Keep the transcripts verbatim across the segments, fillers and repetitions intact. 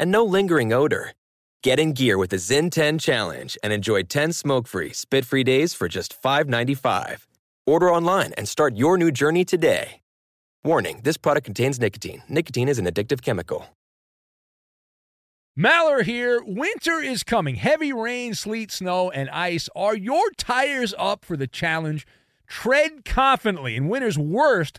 and no lingering odor. Get in gear with the Zyn ten Challenge and enjoy ten smoke-free, spit-free days for just five dollars and ninety-five cents. Order online and start your new journey today. Warning, this product contains nicotine. Nicotine is an addictive chemical. Maller here. Winter is coming. Heavy rain, sleet, snow, and ice. Are your tires up for the challenge? Tread confidently in winter's worst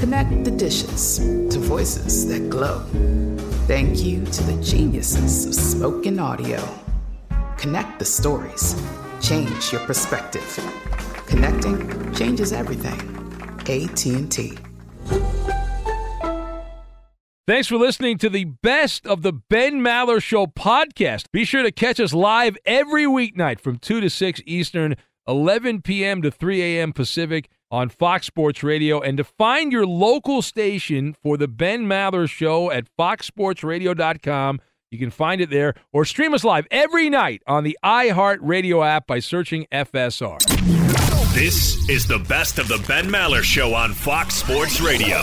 Connect the dishes to voices that glow. Thank you to the geniuses of spoken audio. Connect the stories. Change your perspective. Connecting changes everything. A T and T. Thanks for listening to the best of the Ben Maller Show podcast. Be sure to catch us live every weeknight from two to six Eastern, eleven p.m. to three a.m. Pacific on Fox Sports Radio, and to find your local station for the Ben Maller Show at fox sports radio dot com. You can find it there, or stream us live every night on the iHeartRadio app by searching F S R. This is the best of the Ben Maller Show on Fox Sports Radio.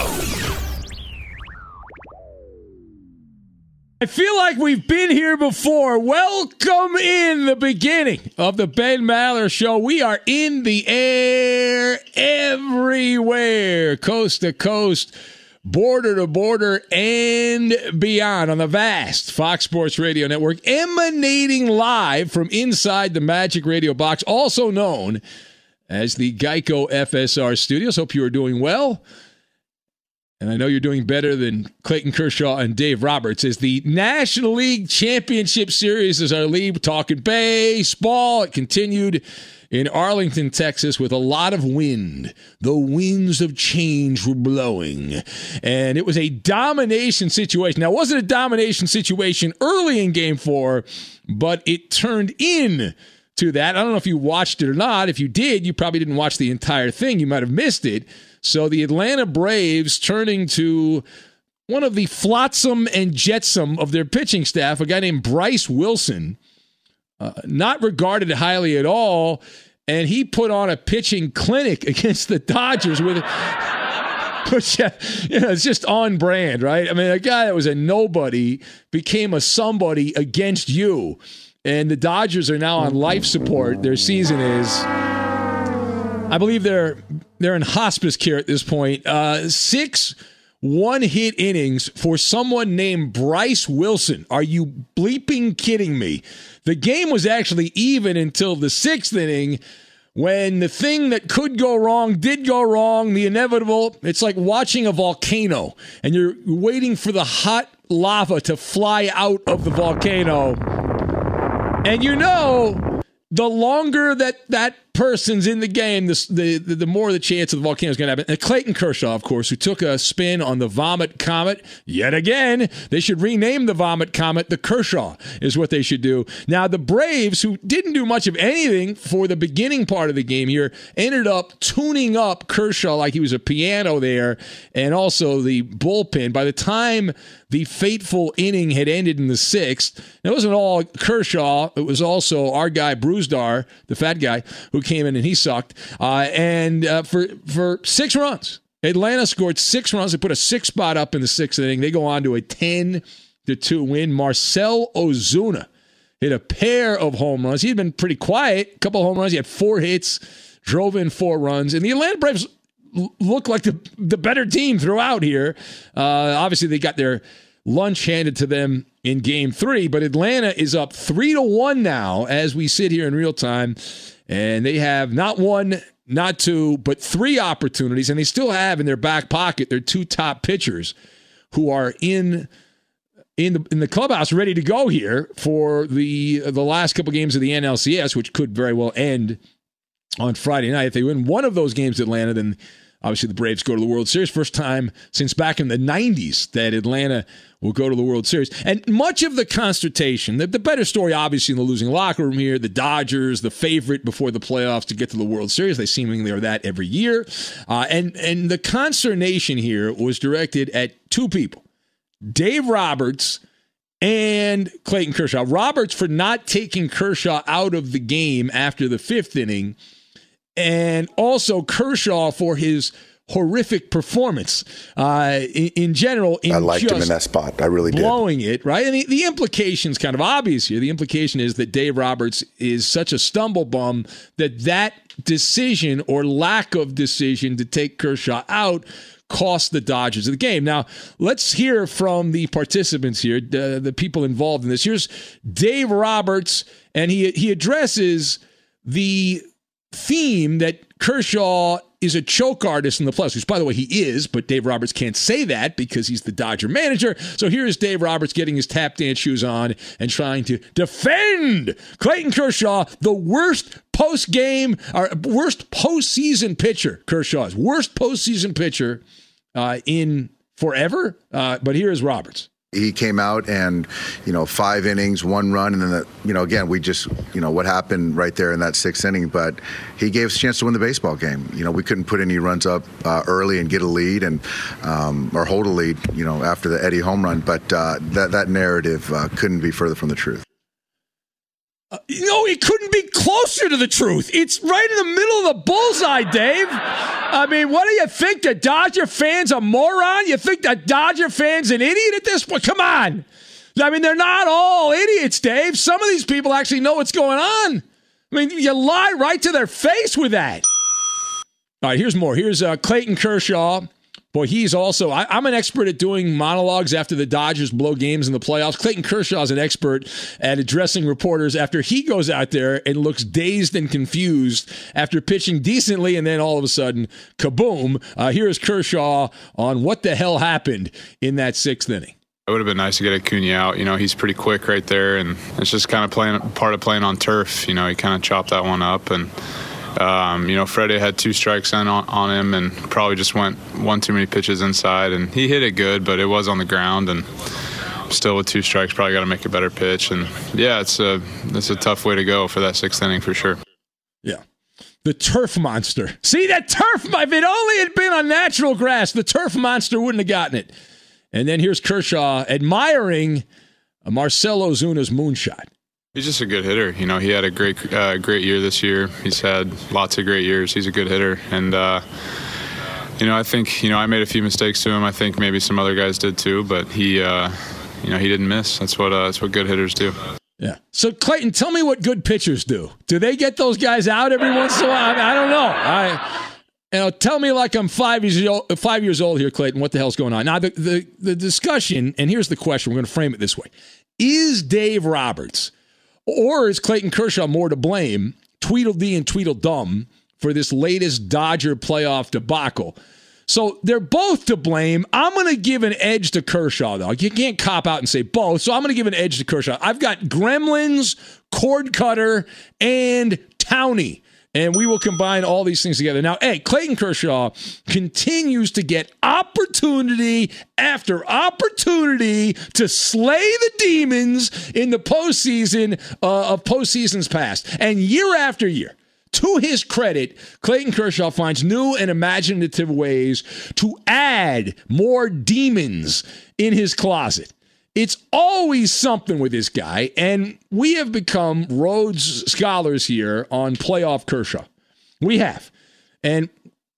I feel like we've been here before. Welcome in the beginning of the Ben Maller Show. We are in the air everywhere, coast to coast, border to border, and beyond on the vast Fox Sports Radio Network, emanating live from inside the Magic Radio Box, also known as the Geico F S R Studios. Hope you are doing well. And I know you're doing better than Clayton Kershaw and Dave Roberts as the National League Championship Series is our lead. Talking baseball. It continued in Arlington, Texas with a lot of wind. The winds of change were blowing. And it was a domination situation. Now, it wasn't a domination situation early in Game four, but it turned in to that. I don't know if you watched it or not. If you did, you probably didn't watch the entire thing. You might have missed it. So the Atlanta Braves turning to one of the flotsam and jetsam of their pitching staff, a guy named Bryce Wilson, uh, not regarded highly at all, and he put on a pitching clinic against the Dodgers with which, you know, it's just on brand, right? I mean, a guy that was a nobody became a somebody against you, and the Dodgers are now on life support. Their season is... I believe they're they're in hospice care at this point. Uh, six one-hit innings for someone named Bryce Wilson. Are you bleeping kidding me? The game was actually even until the sixth inning when the thing that could go wrong did go wrong, the inevitable. It's like watching a volcano, and you're waiting for the hot lava to fly out of the volcano. And you know, the longer that that person's in the game, the, the, the, the more the chance of the volcano is going to happen. And Clayton Kershaw, of course, who took a spin on the Vomit Comet yet again. They should rename the Vomit Comet the Kershaw is what they should do. Now, the Braves, who didn't do much of anything for the beginning part of the game here, ended up tuning up Kershaw like he was a piano there, and also the bullpen. By the time the fateful inning had ended in the sixth, it wasn't all Kershaw. It was also our guy, Bruzdar, the fat guy, who came in and he sucked. Uh, and uh, for for six runs, Atlanta scored six runs. They put a six spot up in the sixth inning. They go on to a ten to two win. Marcell Ozuna hit a pair of home runs. He'd been pretty quiet, a couple of home runs. He had four hits, drove in four runs. And the Atlanta Braves l- looked like the, the better team throughout here. Uh, obviously, they got their lunch handed to them in game three, but Atlanta is up three to one now as we sit here in real time, and they have not one, not two, but three opportunities, and they still have in their back pocket their two top pitchers who are in in the in the clubhouse ready to go here for the the last couple games of the N L C S, which could very well end on Friday night. If they win one of those games at Atlanta, then obviously the Braves go to the World Series. First time since back in the nineties that Atlanta will go to the World Series. And much of the consternation, the, the better story obviously in the losing locker room here, the Dodgers, the favorite before the playoffs to get to the World Series. They seemingly are that every year. Uh, and, and the consternation here was directed at two people, Dave Roberts and Clayton Kershaw. Roberts for not taking Kershaw out of the game after the fifth inning, and also Kershaw for his horrific performance uh, in, in general. In I liked just him in that spot. I really did. Blowing it, right? And the, the implication's kind of obvious here. The implication is that Dave Roberts is such a stumble bum that that decision or lack of decision to take Kershaw out cost the Dodgers the game. Now, let's hear from the participants here, the, the people involved in this. Here's Dave Roberts, and he he addresses the theme that Kershaw is a choke artist in the playoffs, which, by the way, he is, but Dave Roberts can't say that because he's the Dodger manager. So here is Dave Roberts getting his tap dance shoes on and trying to defend Clayton Kershaw, the worst post-game, or worst postseason pitcher, Kershaw's worst postseason pitcher uh, in forever. Uh, but here is Roberts. He came out and, you know, five innings, one run, and then, the, you know, again, we just, you know, what happened right there in that sixth inning, but he gave us a chance to win the baseball game. You know, we couldn't put any runs up uh, early and get a lead and um, or hold a lead, you know, after the Eddie home run, but uh, that, that narrative uh, couldn't be further from the truth. Uh, no, it couldn't be closer to the truth. It's right in the middle of the bullseye, Dave. I mean, what do you think? The Dodger fans a moron? You think the Dodger fans an idiot at this point? Come on. I mean, they're not all idiots, Dave. Some of these people actually know what's going on. I mean, you lie right to their face with that. All right, here's more. Here's uh, Clayton Kershaw. Boy, he's also, I, I'm an expert at doing monologues after the Dodgers blow games in the playoffs. Clayton Kershaw is an expert at addressing reporters after he goes out there and looks dazed and confused after pitching decently, and then all of a sudden, kaboom. Uh, here is Kershaw on what the hell happened in that sixth inning. It would have been nice to get Acuna out. You know, he's pretty quick right there, and it's just kind of playing part of playing on turf. You know, he kind of chopped that one up, and Um, you know, Freddie had two strikes on, on him and probably just went one too many pitches inside, and he hit it good, but it was on the ground, and still with two strikes, probably got to make a better pitch. And yeah, it's a it's a tough way to go for that sixth inning for sure. Yeah. The turf monster. See, that turf, if it only had been on natural grass, the turf monster wouldn't have gotten it. And then here's Kershaw admiring Marcell Ozuna's moonshot. He's just a good hitter. You know, he had a great uh, great year this year. He's had lots of great years. He's a good hitter. And, uh, you know, I think, you know, I made a few mistakes to him. I think maybe some other guys did too, but he, uh, you know, he didn't miss. That's what uh, that's what good hitters do. Yeah. So, Clayton, tell me what good pitchers do. Do they get those guys out every once in a while? I, mean, I don't know. I, you know, tell me like I'm five years old, five years old here, Clayton, what the hell's going on? Now, the, the, the discussion, and here's the question. We're going to frame it this way. Is Dave Roberts, or is Clayton Kershaw more to blame, Tweedledee and Tweedledum, for this latest Dodger playoff debacle? So they're both to blame. I'm going to give an edge to Kershaw, though. You can't cop out and say both, so I'm going to give an edge to Kershaw. I've got Gremlins, Cord Cutter, and Townie And we will combine all these things together. Now, hey, Clayton Kershaw continues to get opportunity after opportunity to slay the demons in the postseason uh, of postseasons past. And year after year, to his credit, Clayton Kershaw finds new and imaginative ways to add more demons in his closet. It's always something with this guy, and we have become Rhodes scholars here on playoff Kershaw. We have. And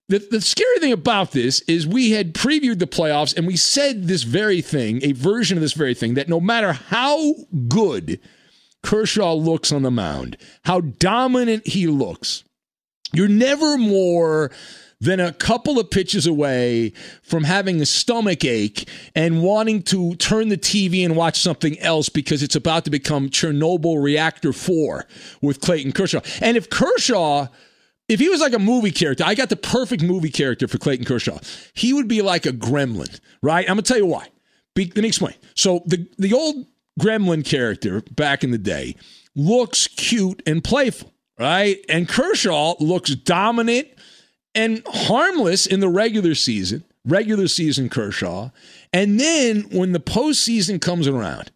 the, the scary thing about this is we had previewed the playoffs, and we said this very thing, a version of this very thing, that no matter how good Kershaw looks on the mound, how dominant he looks, you're never more than a couple of pitches away from having a stomach ache and wanting to turn the T V and watch something else because it's about to become Chernobyl Reactor four with Clayton Kershaw. And if Kershaw, if he was like a movie character, I got the perfect movie character for Clayton Kershaw. He would be like a gremlin, right? I'm going to tell you why. Be, let me explain. So the, the old gremlin character back in the day looks cute and playful, right? And Kershaw looks dominant and harmless in the regular season, regular season Kershaw. And then when the postseason comes around,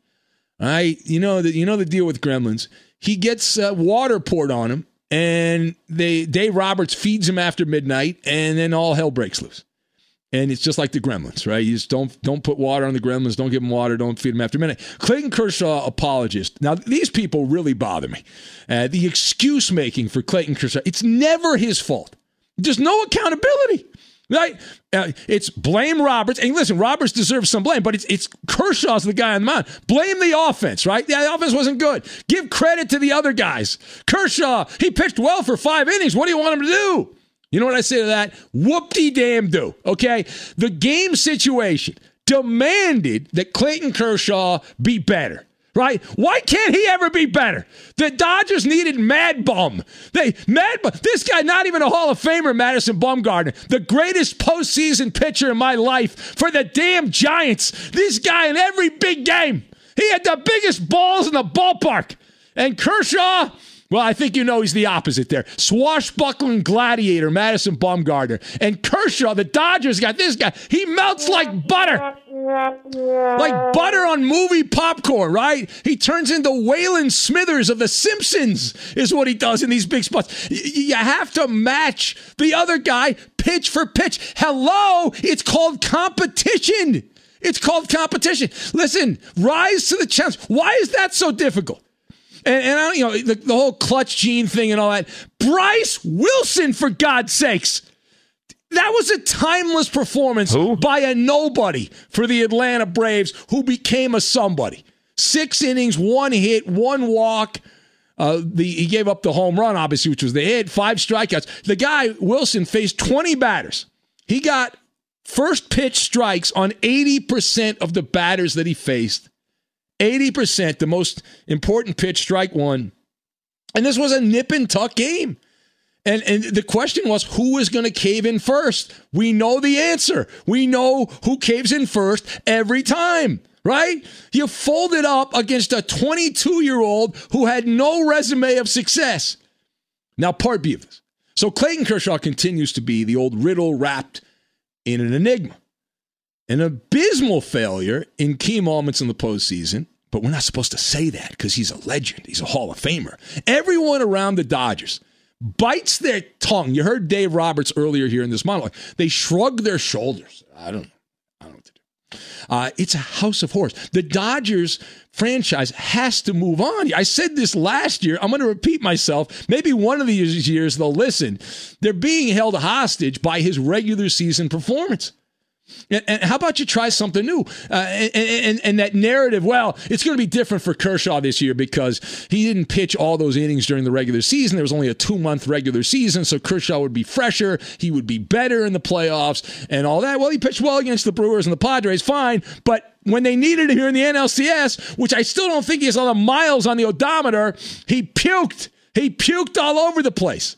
right, you know the, you know the deal with gremlins. He gets uh, water poured on him, and they Dave Roberts feeds him after midnight, and then all hell breaks loose. And it's just like the gremlins, right? You just don't don't put water on the gremlins. Don't give them water. Don't feed them after midnight. Clayton Kershaw apologist. Now, these people really bother me. Uh, the excuse making for Clayton Kershaw, it's never his fault. There's no accountability, right? Uh, it's blame Roberts. And listen, Roberts deserves some blame, but it's it's Kershaw's the guy on the mound. Blame the offense, right? Yeah, the offense wasn't good. Give credit to the other guys. Kershaw, he pitched well for five innings. What do you want him to do? You know what I say to that? Whoop-de-damn-do, okay? The game situation demanded that Clayton Kershaw be better. Right? Why can't he ever be better? The Dodgers needed Mad Bum. They Mad Bum. This guy, not even a Hall of Famer, Madison Bumgarner, the greatest postseason pitcher in my life for the damn Giants. This guy in every big game, he had the biggest balls in the ballpark. And Kershaw, well, I think you know he's the opposite there. Swashbuckling gladiator, Madison Bumgarner. And Kershaw, the Dodgers got this guy. He melts like butter. Like butter on movie popcorn, right? He turns into Waylon Smithers of The Simpsons is what he does in these big spots. You have to match the other guy pitch for pitch. Hello, it's called competition. It's called competition. Listen, rise to the challenge. Why is that so difficult? And, and I don't, you know, the, the whole clutch gene thing and all that. Bryce Wilson, for God's sakes. That was a timeless performance who? by a nobody for the Atlanta Braves, who became a somebody. Six innings, one hit, one walk. Uh, the, he gave up the home run, obviously, which was the hit. Five strikeouts. The guy, Wilson, faced twenty batters. He got first pitch strikes on eighty percent of the batters that he faced. eighty percent, the most important pitch, strike one. And this was a nip and tuck game. And and the question was, who is going to cave in first? We know the answer. We know who caves in first every time, right? You folded up against a twenty-two-year-old who had no resume of success. Now, part B of this. So Clayton Kershaw continues to be the old riddle wrapped in an enigma. An abysmal failure in key moments in the postseason, but we're not supposed to say that because he's a legend. He's a Hall of Famer. Everyone around the Dodgers bites their tongue. You heard Dave Roberts earlier here in this monologue. They shrug their shoulders. I don't know. I don't know what to do. Uh, it's a house of horrors. The Dodgers franchise has to move on. I said this last year. I'm going to repeat myself. Maybe one of these years they'll listen. They're being held hostage by his regular season performance. And, and how about you try something new? Uh, and, and, and that narrative, well, it's going to be different for Kershaw this year because he didn't pitch all those innings during the regular season. There was only a two-month regular season, so Kershaw would be fresher. He would be better in the playoffs and all that. Well, he pitched well against the Brewers and the Padres, fine. But when they needed him here in the N L C S, which I still don't think he has all the miles on the odometer, he puked. He puked all over the place.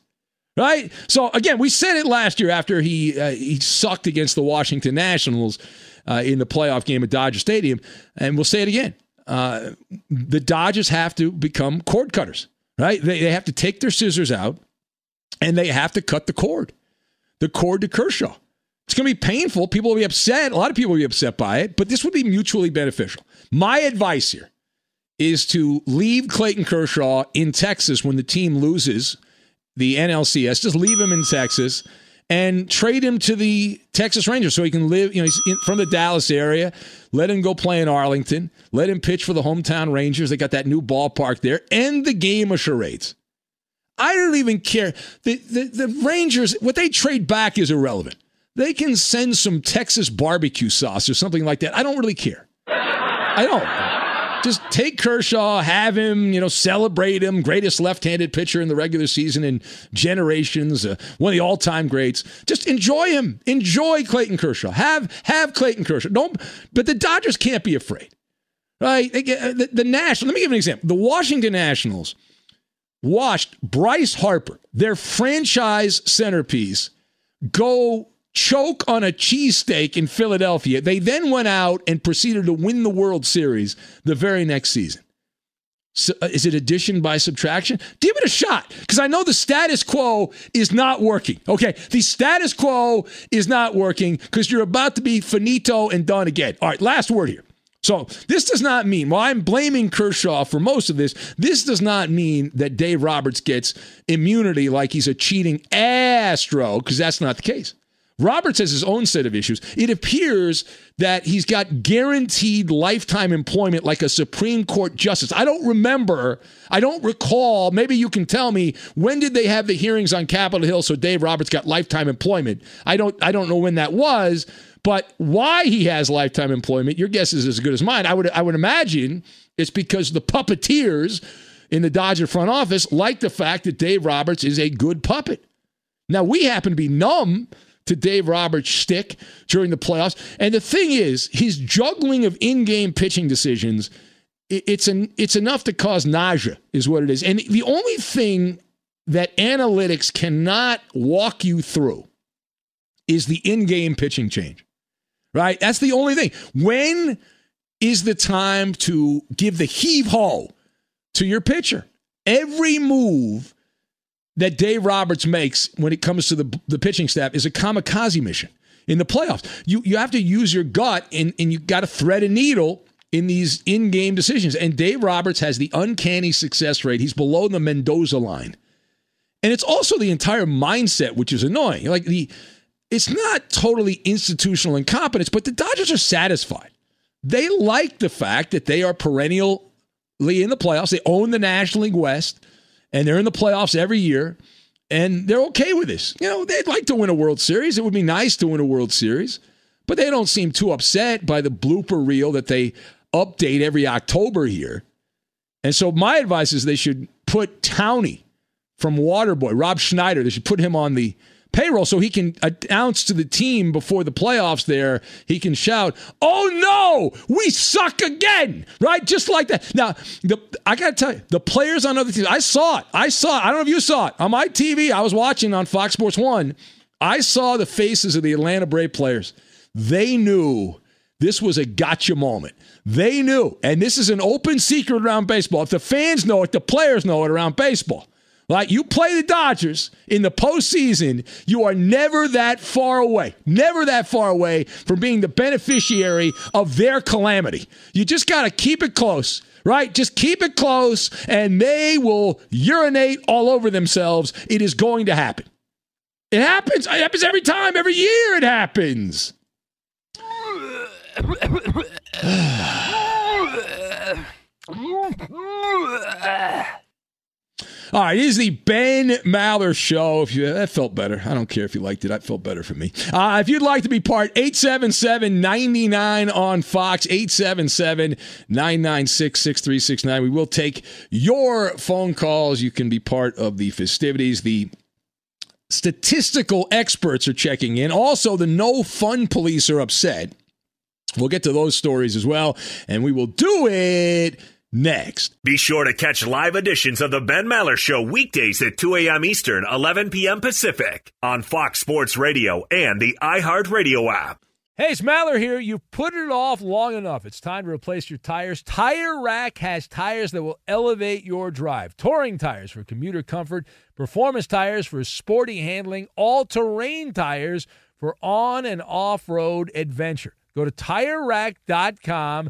Right? So, again, we said it last year after he uh, he sucked against the Washington Nationals uh, in the playoff game at Dodger Stadium, and we'll say it again. Uh, the Dodgers have to become cord cutters, right? They, they have to take their scissors out and they have to cut the cord, the cord to Kershaw. It's going to be painful. People will be upset. A lot of people will be upset by it, but this would be mutually beneficial. My advice here is to leave Clayton Kershaw in Texas when the team loses the N L C S. Just leave him in Texas and trade him to the Texas Rangers so he can live, you know, he's in, from the Dallas area. Let him go play in Arlington. Let him pitch for the hometown Rangers. They got that new ballpark there. End the game of charades. I don't even care. The, the, the Rangers, what they trade back is irrelevant. They can send some Texas barbecue sauce or something like that. I don't really care. I don't. Just take Kershaw, have him, you know, celebrate him. Greatest left-handed pitcher in the regular season in generations. Uh, one of the all-time greats. Just enjoy him. Enjoy Clayton Kershaw. Have have Clayton Kershaw. Don't. But the Dodgers can't be afraid, right? They get, the, the Nationals. Let me give an example. The Washington Nationals watched Bryce Harper, their franchise centerpiece, go choke on a cheesesteak in Philadelphia. They then went out and proceeded to win the World Series the very next season. So, uh, is it addition by subtraction? Give it a shot, because I know the status quo is not working. Okay, the status quo is not working because you're about to be finito and done again. All right, last word here. So this does not mean, while I'm blaming Kershaw for most of this, this does not mean that Dave Roberts gets immunity like he's a cheating Astro, because that's not the case. Roberts has his own set of issues. It appears that he's got guaranteed lifetime employment like a Supreme Court justice. I don't remember. I don't recall. Maybe you can tell me, when did they have the hearings on Capitol Hill so Dave Roberts got lifetime employment? I don't I don't know when that was. But why he has lifetime employment, your guess is as good as mine. I would I would imagine it's because the puppeteers in the Dodger front office like the fact that Dave Roberts is a good puppet. Now, we happen to be numb to Dave Roberts' shtick during the playoffs. And the thing is, his juggling of in-game pitching decisions, it's an it's enough to cause nausea is what it is. And the only thing that analytics cannot walk you through is the in-game pitching change. Right? That's the only thing. When is the time to give the heave-ho to your pitcher? Every move that Dave Roberts makes when it comes to the, the pitching staff is a kamikaze mission in the playoffs. You you have to use your gut, and, and you've got to thread a needle in these in-game decisions. And Dave Roberts has the uncanny success rate. He's below the Mendoza line. And it's also the entire mindset, which is annoying. Like the... It's not totally institutional incompetence, but the Dodgers are satisfied. They like the fact that they are perennially in the playoffs. They own the National League West, and they're in the playoffs every year, and they're okay with this. You know, they'd like to win a World Series. It would be nice to win a World Series, but they don't seem too upset by the blooper reel that they update every October here. And so my advice is they should put Towney from Waterboy, Rob Schneider, they should put him on the payroll so he can announce to the team before the playoffs there, he can shout, "Oh no, we suck again," right? Just like that. Now, the, I got to tell you, the players on other teams, I saw it. I saw it. I don't know if you saw it. On my T V, I was watching on Fox Sports one. I saw the faces of the Atlanta Brave players. They knew this was a gotcha moment. They knew, and this is an open secret around baseball. If the fans know it, the players know it around baseball. Like, you play the Dodgers in the postseason, you are never that far away, never that far away from being the beneficiary of their calamity. You just got to keep it close, right? Just keep it close, and they will urinate all over themselves. It is going to happen. It happens. It happens every time, every year it happens. All right, it is the Ben Maller Show. If you, that felt better. I don't care if you liked it. That felt better for me. Uh, if you'd like to be part, eight seven seven, nine nine on Fox, eight seven seven, nine nine six, six three six nine. We will take your phone calls. You can be part of the festivities. The statistical experts are checking in. Also, the No Fun Police are upset. We'll get to those stories as well, and we will do it next. Be sure to catch live editions of the Ben Maller Show weekdays at two a.m. Eastern, eleven p.m. Pacific on Fox Sports Radio and the iHeartRadio app. Hey, it's Maller here. You've put it off long enough. It's time to replace your tires. Tire Rack has tires that will elevate your drive. Touring tires for commuter comfort, performance tires for sporty handling, all-terrain tires for on- and off-road adventure. Go to Tire Rack dot com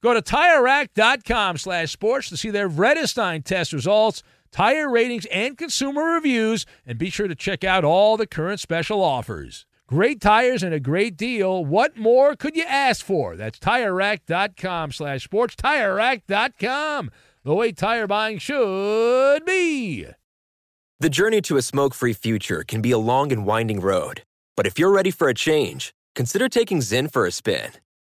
Go to Tire Rack dot com slash sports to see their Vredestein test results, tire ratings, and consumer reviews, and be sure to check out all the current special offers. Great tires and a great deal. What more could you ask for? That's Tire Rack dot com slash sports, Tire Rack dot com, the way tire buying should be. The journey to a smoke-free future can be a long and winding road, but if you're ready for a change, consider taking Zyn for a spin.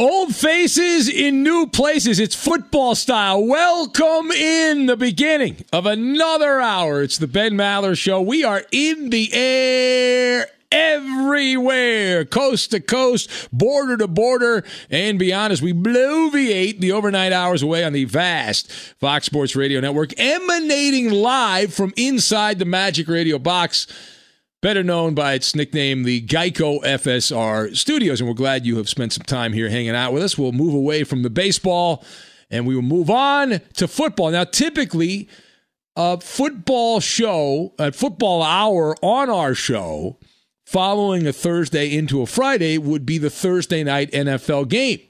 Old faces in new places. It's football style. Welcome in the beginning of another hour. It's the Ben Maller Show. We are in the air everywhere, coast to coast, border to border, and beyond as we bloviate the overnight hours away on the vast Fox Sports Radio Network, emanating live from inside the Magic Radio Box, better known by its nickname, the Geico F S R Studios. And we're glad you have spent some time here hanging out with us. We'll move away from the baseball, and we will move on to football. Now, typically, a football show, a football hour on our show, following a Thursday into a Friday, would be the Thursday night N F L game.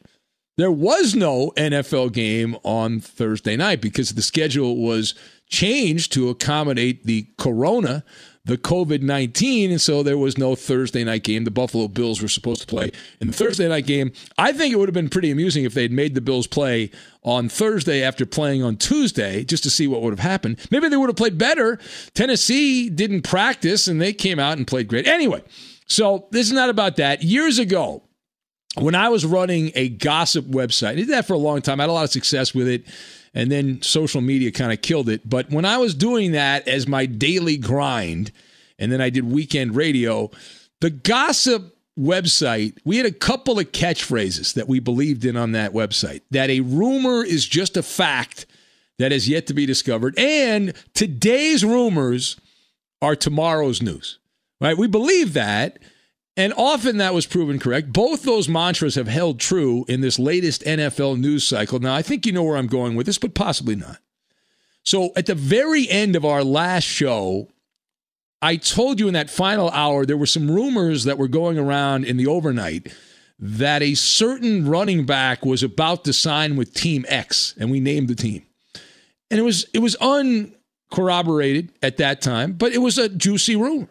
There was no N F L game on Thursday night because the schedule was changed to accommodate the corona the COVID nineteen, and so there was no Thursday night game. The Buffalo Bills were supposed to play in the Thursday night game. I think it would have been pretty amusing if they'd made the Bills play on Thursday after playing on Tuesday, just to see what would have happened. Maybe they would have played better. Tennessee didn't practice, and they came out and played great. Anyway, so this is not about that. Years ago, when I was running a gossip website, I did that for a long time. I had a lot of success with it, and then social media kind of killed it. But when I was doing that as my daily grind, and then I did weekend radio, the gossip website, we had a couple of catchphrases that we believed in on that website, that a rumor is just a fact that is yet to be discovered, and today's rumors are tomorrow's news. Right? We believe that. And often that was proven correct. Both those mantras have held true in this latest N F L news cycle. Now, I think you know where I'm going with this, but possibly not. So at the very end of our last show, I told you in that final hour, there were some rumors that were going around in the overnight that a certain running back was about to sign with Team X, and we named the team. And it was it was uncorroborated at that time, but it was a juicy rumor.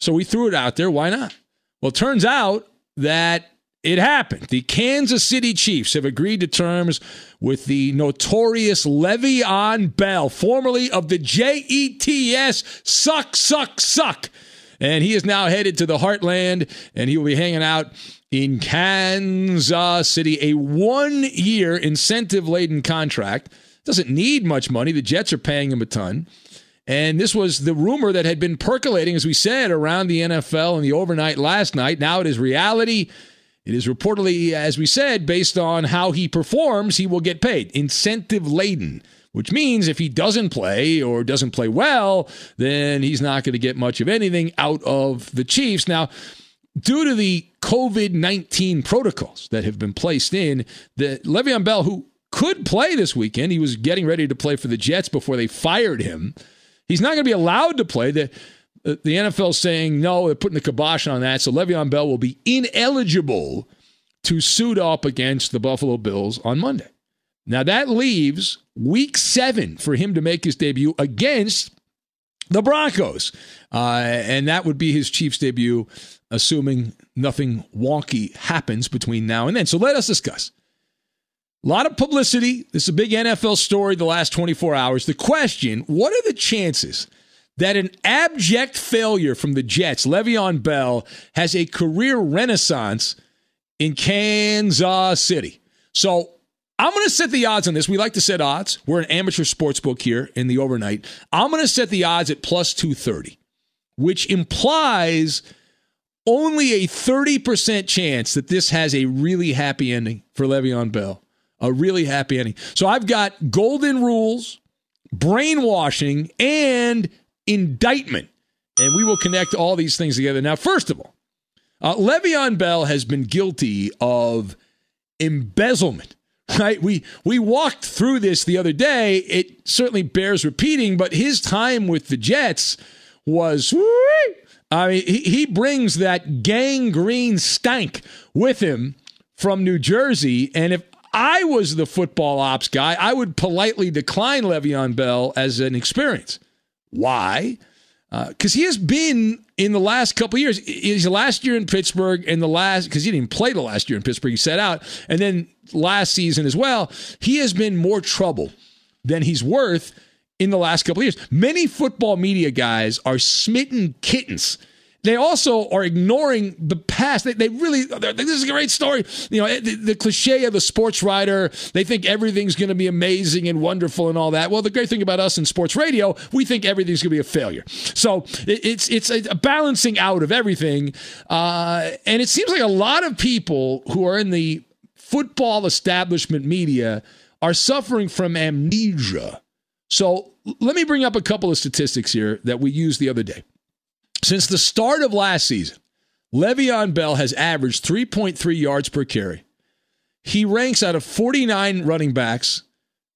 So we threw it out there. Why not? Well, it turns out that it happened. The Kansas City Chiefs have agreed to terms with the notorious Le'Veon Bell, formerly of the Jets, suck, suck, suck. And he is now headed to the heartland, and he will be hanging out in Kansas City. A one-year incentive-laden contract. Doesn't need much money. The Jets are paying him a ton. And this was the rumor that had been percolating, as we said, around the N F L in the overnight last night. Now it is reality. It is reportedly, as we said, based on how he performs, he will get paid. Incentive laden, which means if he doesn't play or doesn't play well, then he's not going to get much of anything out of the Chiefs. Now, due to the COVID nineteen protocols that have been placed in, the Le'Veon Bell, who could play this weekend, he was getting ready to play for the Jets before they fired him. He's not going to be allowed to play. The, the N F L's saying, no, they're putting the kibosh on that. So Le'Veon Bell will be ineligible to suit up against the Buffalo Bills on Monday. Now that leaves week seven for him to make his debut against the Broncos. Uh, and that would be his Chiefs debut, assuming nothing wonky happens between now and then. So let us discuss. A lot of publicity. This is a big N F L story the last twenty-four hours. The question, what are the chances that an abject failure from the Jets, Le'Veon Bell, has a career renaissance in Kansas City? So I'm going to set the odds on this. We like to set odds. We're an amateur sports book here in the overnight. I'm going to set the odds at plus two thirty, which implies only a thirty percent chance that this has a really happy ending for Le'Veon Bell. A really happy ending. So I've got golden rules, brainwashing, and indictment. And we will connect all these things together. Now, first of all, uh, Le'Veon Bell has been guilty of embezzlement. Right? We we walked through this the other day. It certainly bears repeating, but his time with the Jets was... I mean, he, he brings that gangrene stank with him from New Jersey. And if I was the football ops guy, I would politely decline Le'Veon Bell as an experience. Why? Because uh, he has been, in the last couple of years, his last year in Pittsburgh, and the last, because he didn't even play the last year in Pittsburgh, he sat out, and then last season as well, he has been more trouble than he's worth in the last couple of years. Many football media guys are smitten kittens. They also are ignoring the past. They, they really, this is a great story. You know, the, the cliche of the sports writer, they think everything's going to be amazing and wonderful and all that. Well, the great thing about us in sports radio, we think everything's going to be a failure. So it, it's it's a balancing out of everything. Uh, and it seems like a lot of people who are in the football establishment media are suffering from amnesia. So let me bring up a couple of statistics here that we used the other day. Since the start of last season, Le'Veon Bell has averaged three point three yards per carry. He ranks out of forty-nine running backs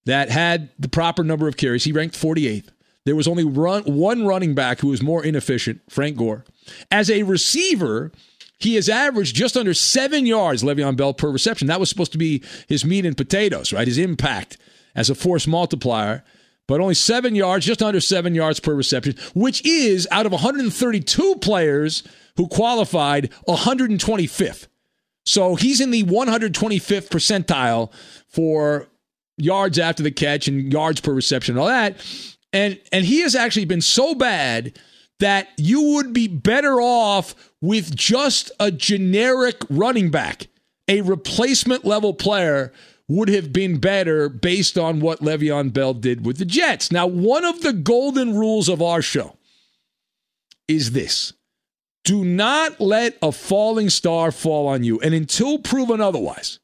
that had the proper number of carries. He ranked forty-eighth. There was only run, one running back who was more inefficient, Frank Gore. As a receiver, he has averaged just under seven yards, Le'Veon Bell, per reception. That was supposed to be his meat and potatoes, right? His impact as a force multiplier. but only seven yards, just under seven yards per reception, which is, out of one hundred thirty-two players who qualified, one hundred twenty-fifth. So he's in the one hundred twenty-fifth percentile for yards after the catch and yards per reception and all that. And and he has actually been so bad that you would be better off with just a generic running back. A replacement level player would have been better based on what Le'Veon Bell did with the Jets. Now, one of the golden rules of our show is this. Do not let a falling star fall on you. And until proven otherwise,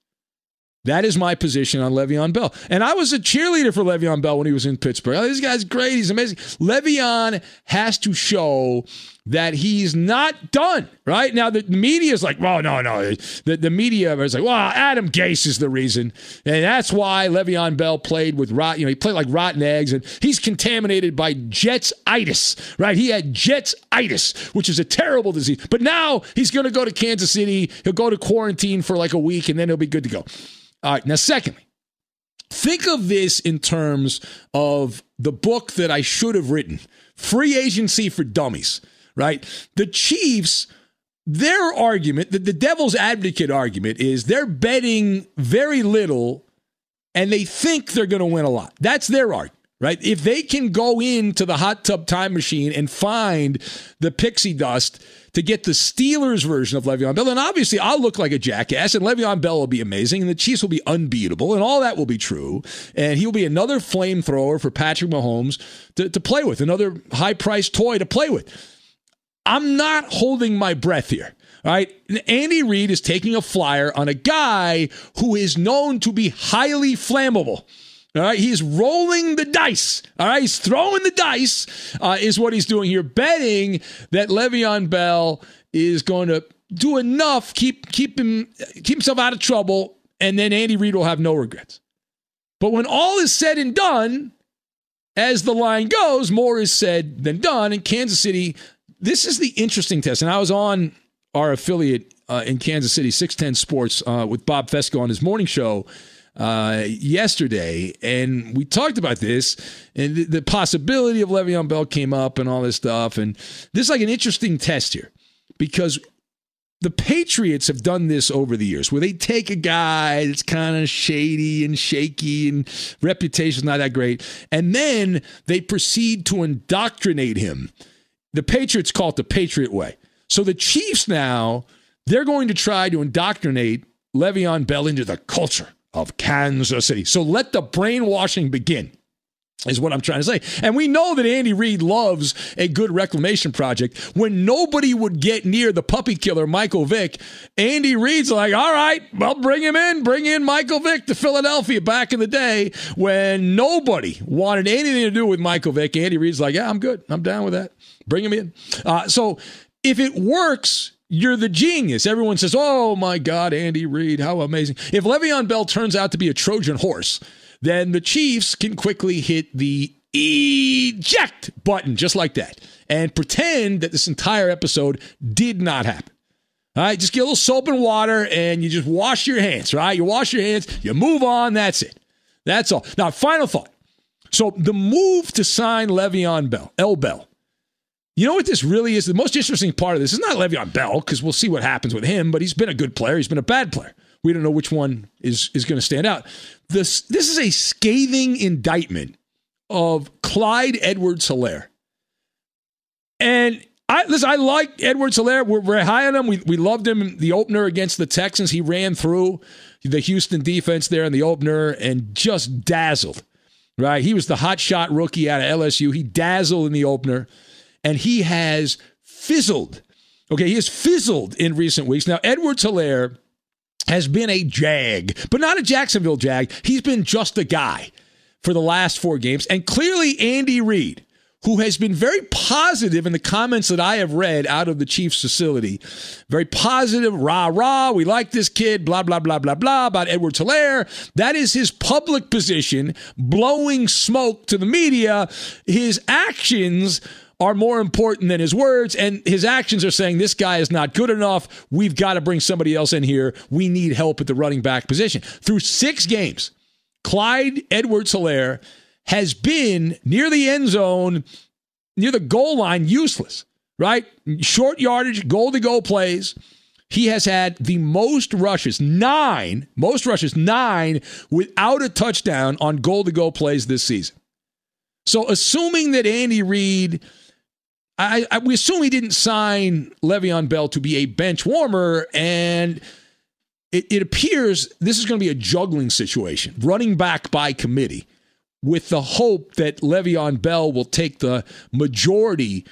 that is my position on Le'Veon Bell. And I was a cheerleader for Le'Veon Bell when he was in Pittsburgh. Oh, this guy's great. He's amazing. Le'Veon has to show that he's not done, right? Now, the media is like, well, no, no. The, the media is like, well, Adam Gase is the reason. And that's why Le'Veon Bell played with rot. You know, he played like rotten eggs. And he's contaminated by Jets-itis, right? He had Jets-itis, which is a terrible disease. But now he's going to go to Kansas City. He'll go to quarantine for like a week, and then he'll be good to go. All right, now secondly, think of this in terms of the book that I should have written, Free Agency for Dummies, right? The Chiefs, their argument, the, the devil's advocate argument is they're betting very little and they think they're going to win a lot. That's their argument, right? If they can go into the hot tub time machine and find the pixie dust to get the Steelers version of Le'Veon Bell, then obviously I'll look like a jackass, and Le'Veon Bell will be amazing, and the Chiefs will be unbeatable, and all that will be true, and he'll be another flamethrower for Patrick Mahomes to, to play with, another high-priced toy to play with. I'm not holding my breath here. All right, Andy Reid is taking a flyer on a guy who is known to be highly flammable. All right, he's rolling the dice. All right, he's throwing the dice uh, is what he's doing here, betting that Le'Veon Bell is going to do enough, keep keep him keep himself out of trouble, and then Andy Reid will have no regrets. But when all is said and done, as the line goes, more is said than done. In Kansas City, this is the interesting test, and I was on our affiliate uh, in Kansas City, six ten Sports, uh, with Bob Fesco on his morning show Uh, yesterday, and we talked about this, and the, the possibility of Le'Veon Bell came up and all this stuff, and this is like an interesting test here, because the Patriots have done this over the years, where they take a guy that's kind of shady and shaky and reputation's not that great, and then they proceed to indoctrinate him. The Patriots call it the Patriot way. So the Chiefs now, they're going to try to indoctrinate Le'Veon Bell into the culture of Kansas City. So let the brainwashing begin, is what I'm trying to say. And we know that Andy Reid loves a good reclamation project. When nobody would get near the puppy killer, Michael Vick, Andy Reid's like, all right, well, bring him in. Bring in Michael Vick to Philadelphia back in the day when nobody wanted anything to do with Michael Vick. Andy Reid's like, yeah, I'm good. I'm down with that. Bring him in. Uh, so if it works, you're the genius. Everyone says, oh, my God, Andy Reid, how amazing. If Le'Veon Bell turns out to be a Trojan horse, then the Chiefs can quickly hit the eject button, just like that, and pretend that this entire episode did not happen. All right, just get a little soap and water, and you just wash your hands, right? You wash your hands, you move on, that's it. That's all. Now, final thought. So the move to sign Le'Veon Bell, L. Bell, you know what this really is? The most interesting part of this is not Le'Veon Bell, because we'll see what happens with him, but he's been a good player. He's been a bad player. We don't know which one is, is going to stand out. This, this is a scathing indictment of Clyde Edwards-Helaire. And I, listen, I like Edwards-Helaire. We're, we're high on him. We, we loved him in the opener against the Texans. He ran through the Houston defense there in the opener and just dazzled, right? He was the hotshot rookie out of L S U. He dazzled in the opener. And he has fizzled. Okay, he has fizzled in recent weeks. Now, Edwards-Helaire has been a jag, but not a Jacksonville jag. He's been just a guy for the last four games. And clearly, Andy Reid, who has been very positive in the comments that I have read out of the Chiefs facility, very positive, rah, rah, we like this kid, blah, blah, blah, blah, blah, about Edwards-Helaire. That is his public position, blowing smoke to the media. His actions are more important than his words, and his actions are saying this guy is not good enough. We've got to bring somebody else in here. We need help at the running back position. Through six games, Clyde Edwards-Helaire has been near the end zone, near the goal line, useless, right? Short yardage, goal-to-goal plays. He has had the most rushes, nine, most rushes, nine, without a touchdown on goal-to-goal plays this season. So assuming that Andy Reid, I, I, we assume he didn't sign Le'Veon Bell to be a bench warmer, and it, it appears this is going to be a juggling situation, running back by committee, with the hope that Le'Veon Bell will take the majority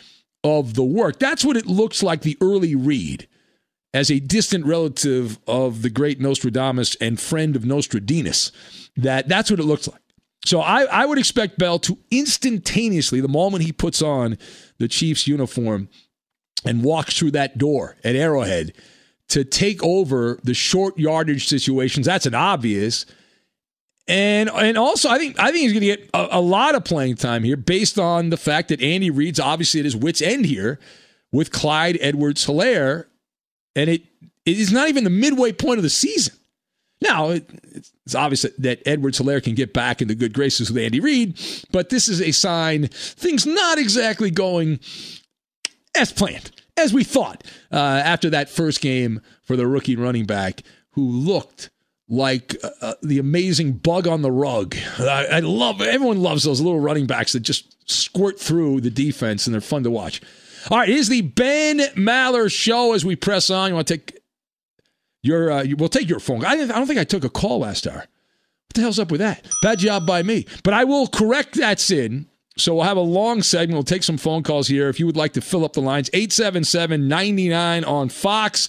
of the work. That's what it looks like, the early read, as a distant relative of the great Nostradamus and friend of Nostradinus. That, that's what it looks like. So I, I would expect Bell to instantaneously, the moment he puts on the Chiefs uniform and walks through that door at Arrowhead, to take over the short yardage situations. That's an obvious. And and also, I think I think he's going to get a, a lot of playing time here based on the fact that Andy Reid's obviously at his wit's end here with Clyde Edwards-Helaire. And it it is not even the midway point of the season. Now, it, it's obvious that, that Edwards-Helaire can get back into good graces with Andy Reid, but this is a sign things not exactly going as planned, as we thought, uh, after that first game for the rookie running back who looked like uh, the amazing bug on the rug. I, I love, everyone loves those little running backs that just squirt through the defense, and they're fun to watch. All right, it is the Ben Maller Show as we press on. You want to take your, uh, you, we'll take your phone. I, I don't think I took a call last hour. What the hell's up with that? Bad job by me. But I will correct that sin. So we'll have a long segment. We'll take some phone calls here. If you would like to fill up the lines, eight seven seven, nine nine on Fox.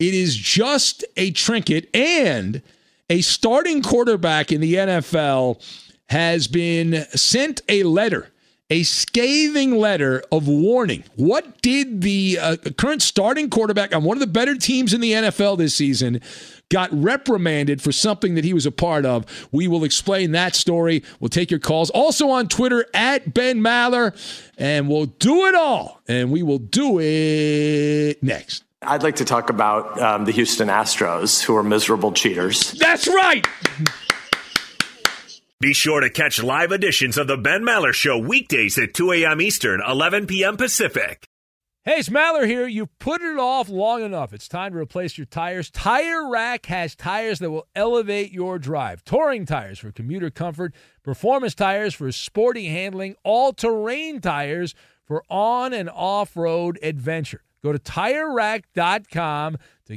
It is just a trinket, and a starting quarterback in the N F L has been sent a letter. A scathing letter of warning. What did the uh, current starting quarterback on one of the better teams in the N F L this season got reprimanded for something that he was a part of? We will explain that story. We'll take your calls. Also on Twitter, at Ben Maller. And we'll do it all. And we will do it next. I'd like to talk about um, the Houston Astros, who are miserable cheaters. That's right. Be sure to catch live editions of the Ben Maller Show weekdays at two a.m. Eastern, eleven p.m. Pacific. Hey, it's Maller here. You've put it off long enough. It's time to replace your tires. Tire Rack has tires that will elevate your drive. Touring tires for commuter comfort. Performance tires for sporty handling. All-terrain tires for on- and off-road adventure. Go to Tire Rack dot com to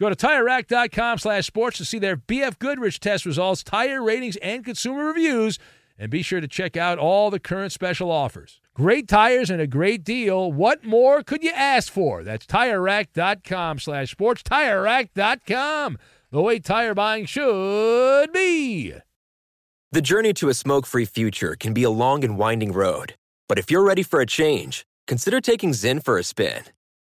Go to Tire Rack dot com slash sports to see their B F Goodrich test results, tire ratings, and consumer reviews, and be sure to check out all the current special offers. Great tires and a great deal. What more could you ask for? That's Tire Rack dot com slash sports, Tire Rack dot com, the way tire buying should be. The journey to a smoke-free future can be a long and winding road, but if you're ready for a change, consider taking Zyn for a spin.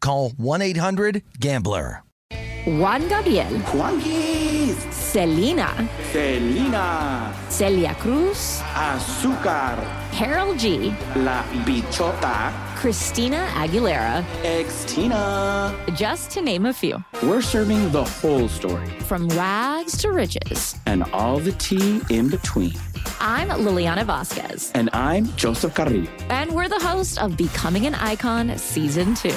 call one eight hundred gambler. Juan Gabriel. Juanquis. Selena. Selena. Celia Cruz. Azúcar. Carol G. La Bichota. Christina Aguilera. Ex-Tina. Just to name a few. We're serving the whole story. From rags to riches. And all the tea in between. I'm Liliana Vasquez. And I'm Joseph Carrillo. And we're the host of Becoming an Icon Season two.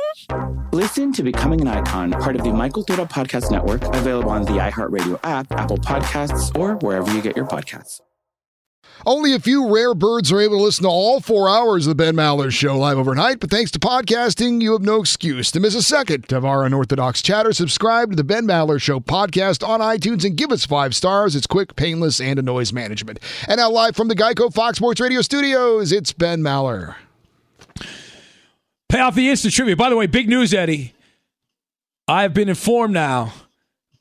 Listen to Becoming an Icon, part of the Michael Thomas Podcast Network, available on the iHeartRadio app, Apple Podcasts, or wherever you get your podcasts. Only a few rare birds are able to listen to all four hours of the Ben Maller Show live overnight, but thanks to podcasting, you have no excuse to miss a second of our unorthodox chatter. Subscribe to the Ben Maller Show podcast on iTunes and give us five stars. It's quick, painless, and a noise management. And now live from the Geico Fox Sports Radio studios, it's Ben Maller. Pay off the instant tribute. By the way, big news, Eddie. I have been informed now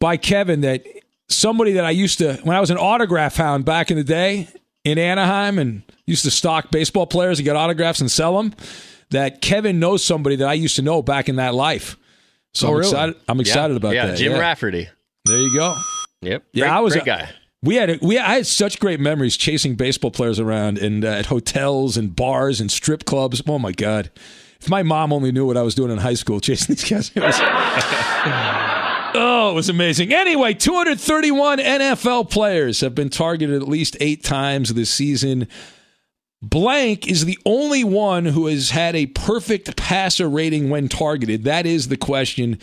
by Kevin that somebody that I used to, when I was an autograph hound back in the day in Anaheim and used to stock baseball players and get autographs and sell them, that Kevin knows somebody that I used to know back in that life. So oh, I'm really? excited. I'm excited yeah. about yeah, that. Jim yeah, Jim Rafferty. There you go. Yep. Yeah, great, I was great guy. We had a, we I had such great memories chasing baseball players around and uh, at hotels and bars and strip clubs. Oh my God. If my mom only knew what I was doing in high school chasing these guys. It was, oh, it was amazing. Anyway, two hundred thirty-one N F L players have been targeted at least eight times this season. Blank is the only one who has had a perfect passer rating when targeted. That is the question.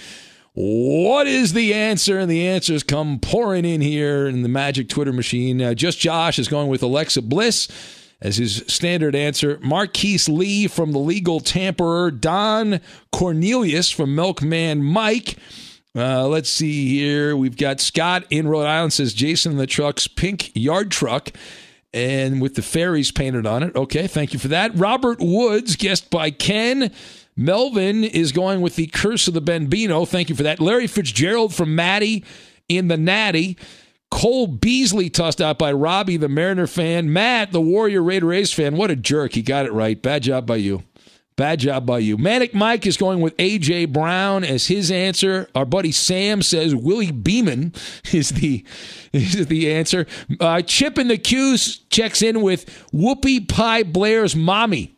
What is the answer? And the answers come pouring in here in the magic Twitter machine. Uh, Just Josh is going with Alexa Bliss as his standard answer. Marquise Lee from The Legal Tamperer. Don Cornelius from Milkman Mike. Uh, let's see here. We've got Scott in Rhode Island says Jason the Truck's pink yard truck and with the fairies painted on it. Okay, thank you for that. Robert Woods, guessed by Ken. Melvin is going with the Curse of the Bambino. Thank you for that. Larry Fitzgerald from Maddie in the Natty. Cole Beasley tossed out by Robbie, the Mariner fan. Matt, the Warrior Raider Ace fan. What a jerk. He got it right. Bad job by you. Bad job by you. Manic Mike is going with A J Brown as his answer. Our buddy Sam says Willie Beeman is the, is the answer. Uh, Chip in the Q's checks in with Whoopie Pie Blair's mommy.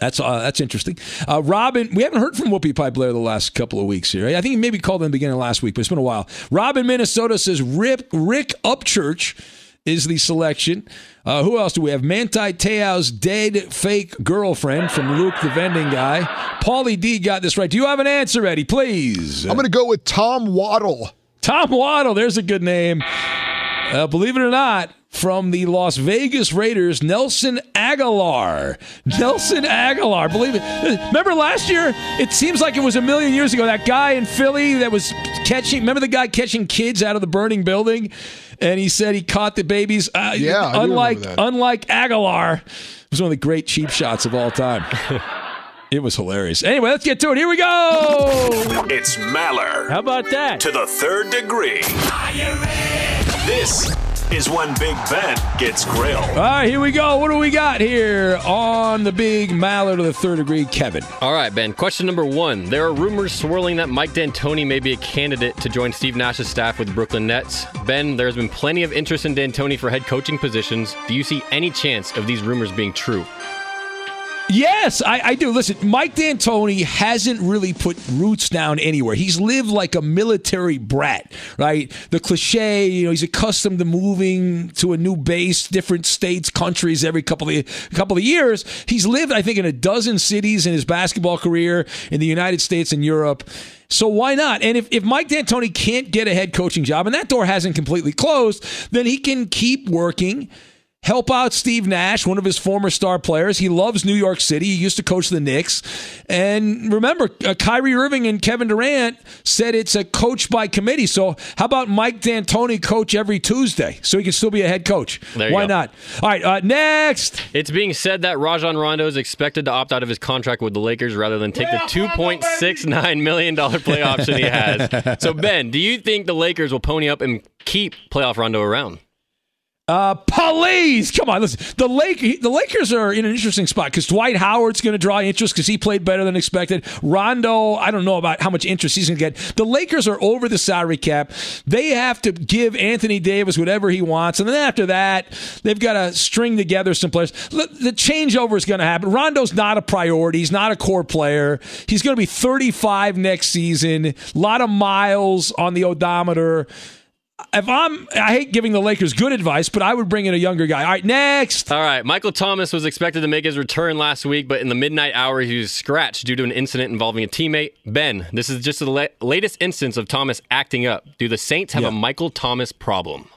That's uh, that's interesting. Uh, Robin, we haven't heard from Whoopie Pie Blair the last couple of weeks here. I think he maybe called in the beginning of last week, but it's been a while. Robin, Minnesota says Rip, Rick Upchurch is the selection. Uh, who else do we have? Manti Te'o's dead fake girlfriend from Luke the Vending Guy. Paulie D got this right. Do you have an answer, Eddie, please? I'm going to go with Tom Waddle. Tom Waddle, there's a good name. Uh, believe it or not, from the Las Vegas Raiders, Nelson Aguilar. Nelson Aguilar. Believe it. Remember last year? It seems like it was a million years ago. That guy in Philly that was catching. Remember the guy catching kids out of the burning building? And he said he caught the babies. Uh, yeah. Unlike, unlike Aguilar, it was one of the great cheap shots of all time. It was hilarious. Anyway, let's get to it. Here we go. It's Maller. How about that? To the third degree. Are you ready? This is when Big Ben gets grilled. All right, here we go. What do we got here on the Big Maller to the third degree, Kevin? All right, Ben. Question number one. There are rumors swirling that Mike D'Antoni may be a candidate to join Steve Nash's staff with the Brooklyn Nets. Ben, there has been plenty of interest in D'Antoni for head coaching positions. Do you see any chance of these rumors being true? Yes, I, I do. Listen, Mike D'Antoni hasn't really put roots down anywhere. He's lived like a military brat, right? The cliche, you know, he's accustomed to moving to a new base, different states, countries every couple of couple of years. He's lived, I think, in a dozen cities in his basketball career in the United States and Europe. So why not? And if, if Mike D'Antoni can't get a head coaching job, and that door hasn't completely closed, then he can keep working. Help out Steve Nash, one of his former star players. He loves New York City. He used to coach the Knicks. And remember, uh, Kyrie Irving and Kevin Durant said it's a coach by committee. So how about Mike D'Antoni coach every Tuesday so he can still be a head coach? Why go. Not? All right, uh, next. It's being said that Rajon Rondo is expected to opt out of his contract with the Lakers rather than take yeah, the two point six nine million dollars play option he has. So, Ben, do you think the Lakers will pony up and keep playoff Rondo around? Uh, please, come on, listen. The Lake, the Lakers are in an interesting spot because Dwight Howard's going to draw interest because he played better than expected. Rondo, I don't know about how much interest he's going to get. The Lakers are over the salary cap. They have to give Anthony Davis whatever he wants, and then after that, they've got to string together some players. The, the changeover is going to happen. Rondo's not a priority. He's not a core player. He's going to be thirty-five next season. A lot of miles on the odometer. If I'm, I hate giving the Lakers good advice, but I would bring in a younger guy. All right, next. All right, Michael Thomas was expected to make his return last week, but in the midnight hour, he was scratched due to an incident involving a teammate. Ben, this is just the la- latest instance of Thomas acting up. Do the Saints have yeah. a Michael Thomas problem?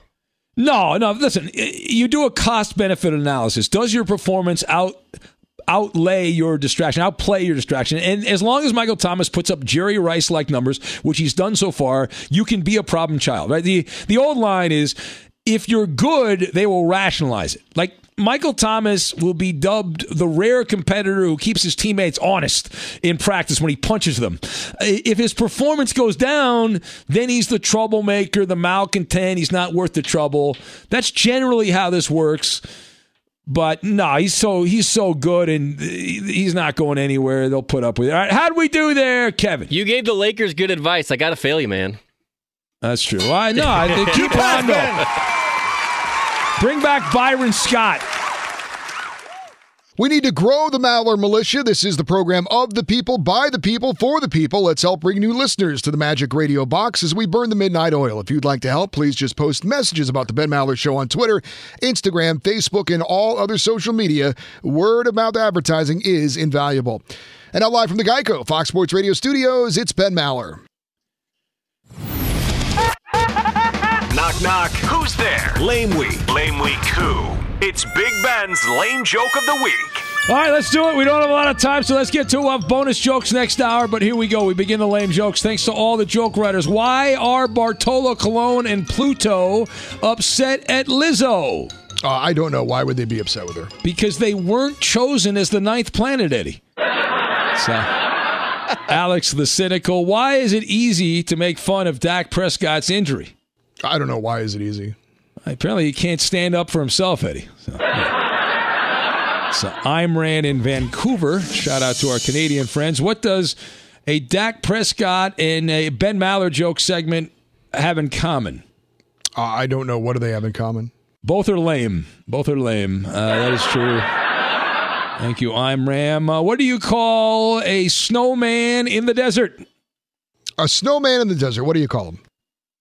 No, no. Listen, you do a cost-benefit analysis. Does your performance out? outlay your distraction, outplay your distraction. And as long as Michael Thomas puts up Jerry Rice-like numbers, which he's done so far, you can be a problem child, right? The the old line is, if you're good, they will rationalize it. Like, Michael Thomas will be dubbed the rare competitor who keeps his teammates honest in practice when he punches them. If his performance goes down, then he's the troublemaker, the malcontent, he's not worth the trouble. That's generally how this works. But no, nah, he's so he's so good, and he's not going anywhere. They'll put up with it. All right, how do we do there, Kevin? You gave the Lakers good advice. I gotta fail you, man. That's true. Well, I know. I think keep on though. Bring back Byron Scott. We need to grow the Maller Militia. This is the program of the people, by the people, for the people. Let's help bring new listeners to the Magic Radio Box as we burn the midnight oil. If you'd like to help, please just post messages about the Ben Maller Show on Twitter, Instagram, Facebook, and all other social media. Word of mouth advertising is invaluable. And now live from the Geico Fox Sports Radio Studios, it's Ben Maller. Knock, knock. Who's there? Lame week. Lame week who? It's Big Ben's Lame Joke of the Week. All right, let's do it. We don't have a lot of time, so let's get to uh, bonus jokes next hour. But here we go. We begin the lame jokes. Thanks to all the joke writers. Why are Bartolo Colon and Pluto upset at Lizzo? Uh, I don't know. Why would they be upset with her? Because they weren't chosen as the ninth planet, Eddie. So... Alex the Cynical. Why is it easy to make fun of Dak Prescott's injury? I don't know. Why is it easy? Apparently, he can't stand up for himself, Eddie. So, yeah. So I'm Rand in Vancouver. Shout out to our Canadian friends. What does a Dak Prescott and a Ben Maller joke segment have in common? Uh, I don't know. What do they have in common? Both are lame. Both are lame. Uh, that is true. Thank you, I'm Ram. Uh, what do you call a snowman in the desert? A snowman in the desert. What do you call him?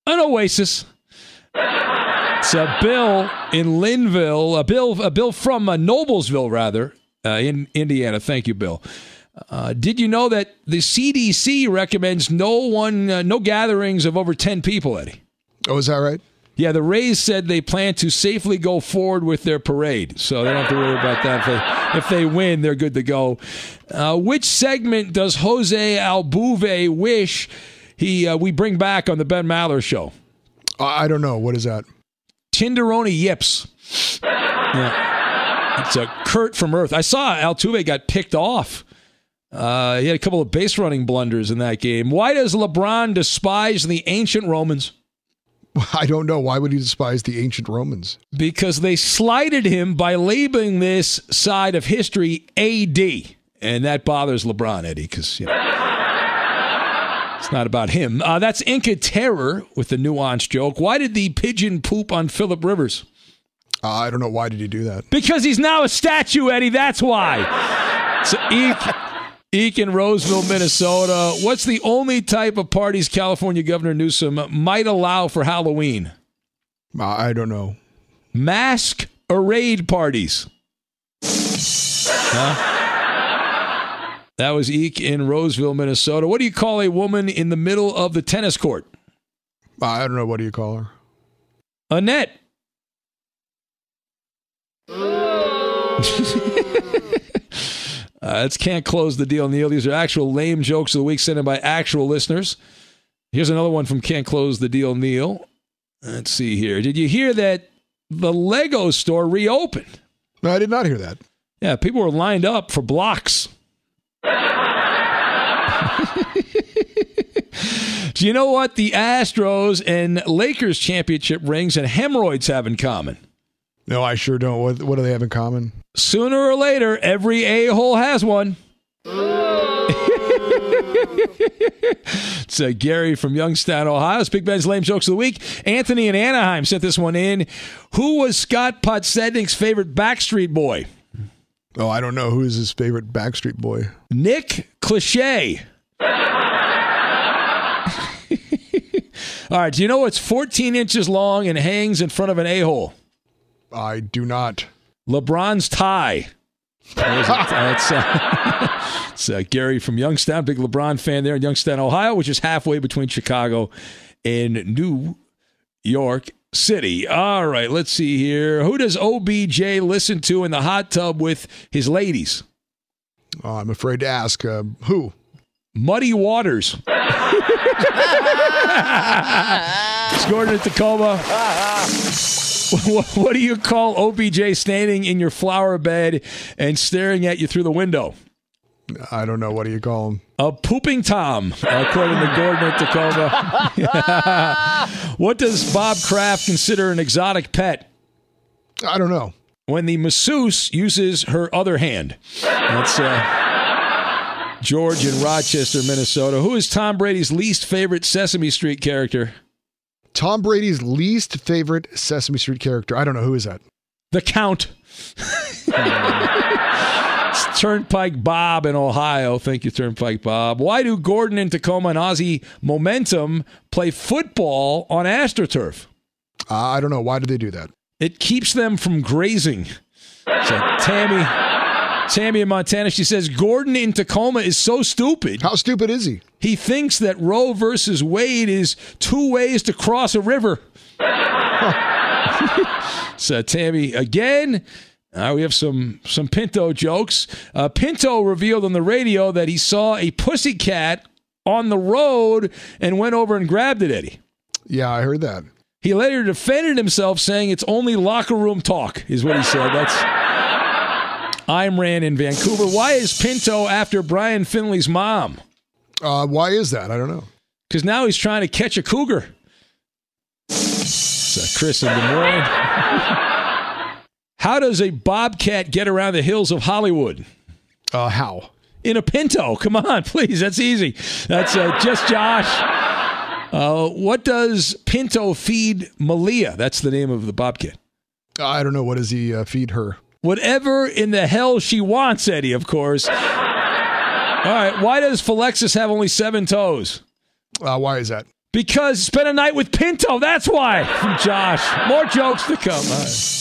An oasis. It's uh, Bill in Linville. A Bill, a Bill from uh, Noblesville, rather, uh, in Indiana. Thank you, Bill. Uh, did you know that the C D C recommends no one, uh, no gatherings of over ten people, Eddie? Oh, is that right? Yeah, the Rays said they plan to safely go forward with their parade, so they don't have to worry about that. If they, if they win, they're good to go. Uh, which segment does Jose Altuve wish he uh, we bring back on the Ben Maller Show? Uh, I don't know. What is that? Tinderoni Yips. Yeah. It's a Kurt from Earth. I saw Altuve got picked off. Uh, he had a couple of base running blunders in that game. Why does LeBron despise the ancient Romans? I don't know. Why would he despise the ancient Romans? Because they slighted him by labeling this side of history A D. And that bothers LeBron, Eddie, because you know, it's not about him. Uh, that's Inca Terror with the nuanced joke. Why did the pigeon poop on Phillip Rivers? Uh, I don't know. Why did he do that? Because he's now a statue, Eddie. That's why. So Eek, Eek in Roseville, Minnesota. What's the only type of parties California Governor Newsom might allow for Halloween? I don't know. Masquerade parties. Huh? That was Eek in Roseville, Minnesota. What do you call a woman in the middle of the tennis court? I don't know. What do you call her? Annette. Uh, that's Can't Close the Deal, Neil. These are actual lame jokes of the week sent in by actual listeners. Here's another one from Can't Close the Deal, Neil. Let's see here. Did you hear that the Lego store reopened? No, I did not hear that. Yeah, people were lined up for blocks. Do you know what the Astros and Lakers championship rings and hemorrhoids have in common? No, I sure don't. What, what do they have in common? Sooner or later, every a-hole has one. It's uh, Gary from Youngstown, Ohio. It's Big Ben's Lame Jokes of the Week. Anthony in Anaheim sent this one in. Who was Scott Podsednik's favorite Backstreet Boy? Oh, I don't know. Who is his favorite Backstreet Boy? Nick Cliché. All right. Do you know what's fourteen inches long and hangs in front of an a-hole? I do not. LeBron's tie. That's uh, it's, uh, Gary from Youngstown, big LeBron fan there in Youngstown, Ohio, which is halfway between Chicago and New York City. All right, let's see here. Who does O B J listen to in the hot tub with his ladies? Oh, I'm afraid to ask. Uh, who? Muddy Waters. Scored at Tacoma. What do you call O B J standing in your flower bed and staring at you through the window? I don't know. What do you call him? A pooping Tom, according to Gordon at Tacoma. What does Bob Kraft consider an exotic pet? I don't know. When the masseuse uses her other hand. That's uh, George in Rochester, Minnesota. Who is Tom Brady's least favorite Sesame Street character? Tom Brady's least favorite Sesame Street character. I don't know. Who is that? The Count. It's Turnpike Bob in Ohio. Thank you, Turnpike Bob. Why do Gordon in Tacoma and Aussie Momentum play football on AstroTurf? Uh, I don't know. Why do they do that? It keeps them from grazing. So Tammy, Tammy in Montana, she says, Gordon in Tacoma is so stupid. How stupid is he? He thinks that Roe versus Wade is two ways to cross a river. So, Tammy, again, uh, we have some, some Pinto jokes. Uh, Pinto revealed on the radio that he saw a pussycat on the road and went over and grabbed it, Eddie. Yeah, I heard that. He later defended himself, saying it's only locker room talk, is what he said. That's Ayn Rand in Vancouver. Why is Pinto after Brian Finley's mom? Uh, why is that? I don't know. Because now he's trying to catch a cougar. It's uh, Chris in Des Moines. How does a bobcat get around the hills of Hollywood? Uh, how? In a Pinto. Come on, please. That's easy. That's uh, just Josh. Uh, what does Pinto feed Malia? That's the name of the bobcat. Uh, I don't know. What does he uh, feed her? Whatever in the hell she wants, Eddie, of course. All right, why does Phylexis have only seven toes? Uh, why is that? Because spend a night with Pinto, that's why. From Josh. More jokes to come. All right.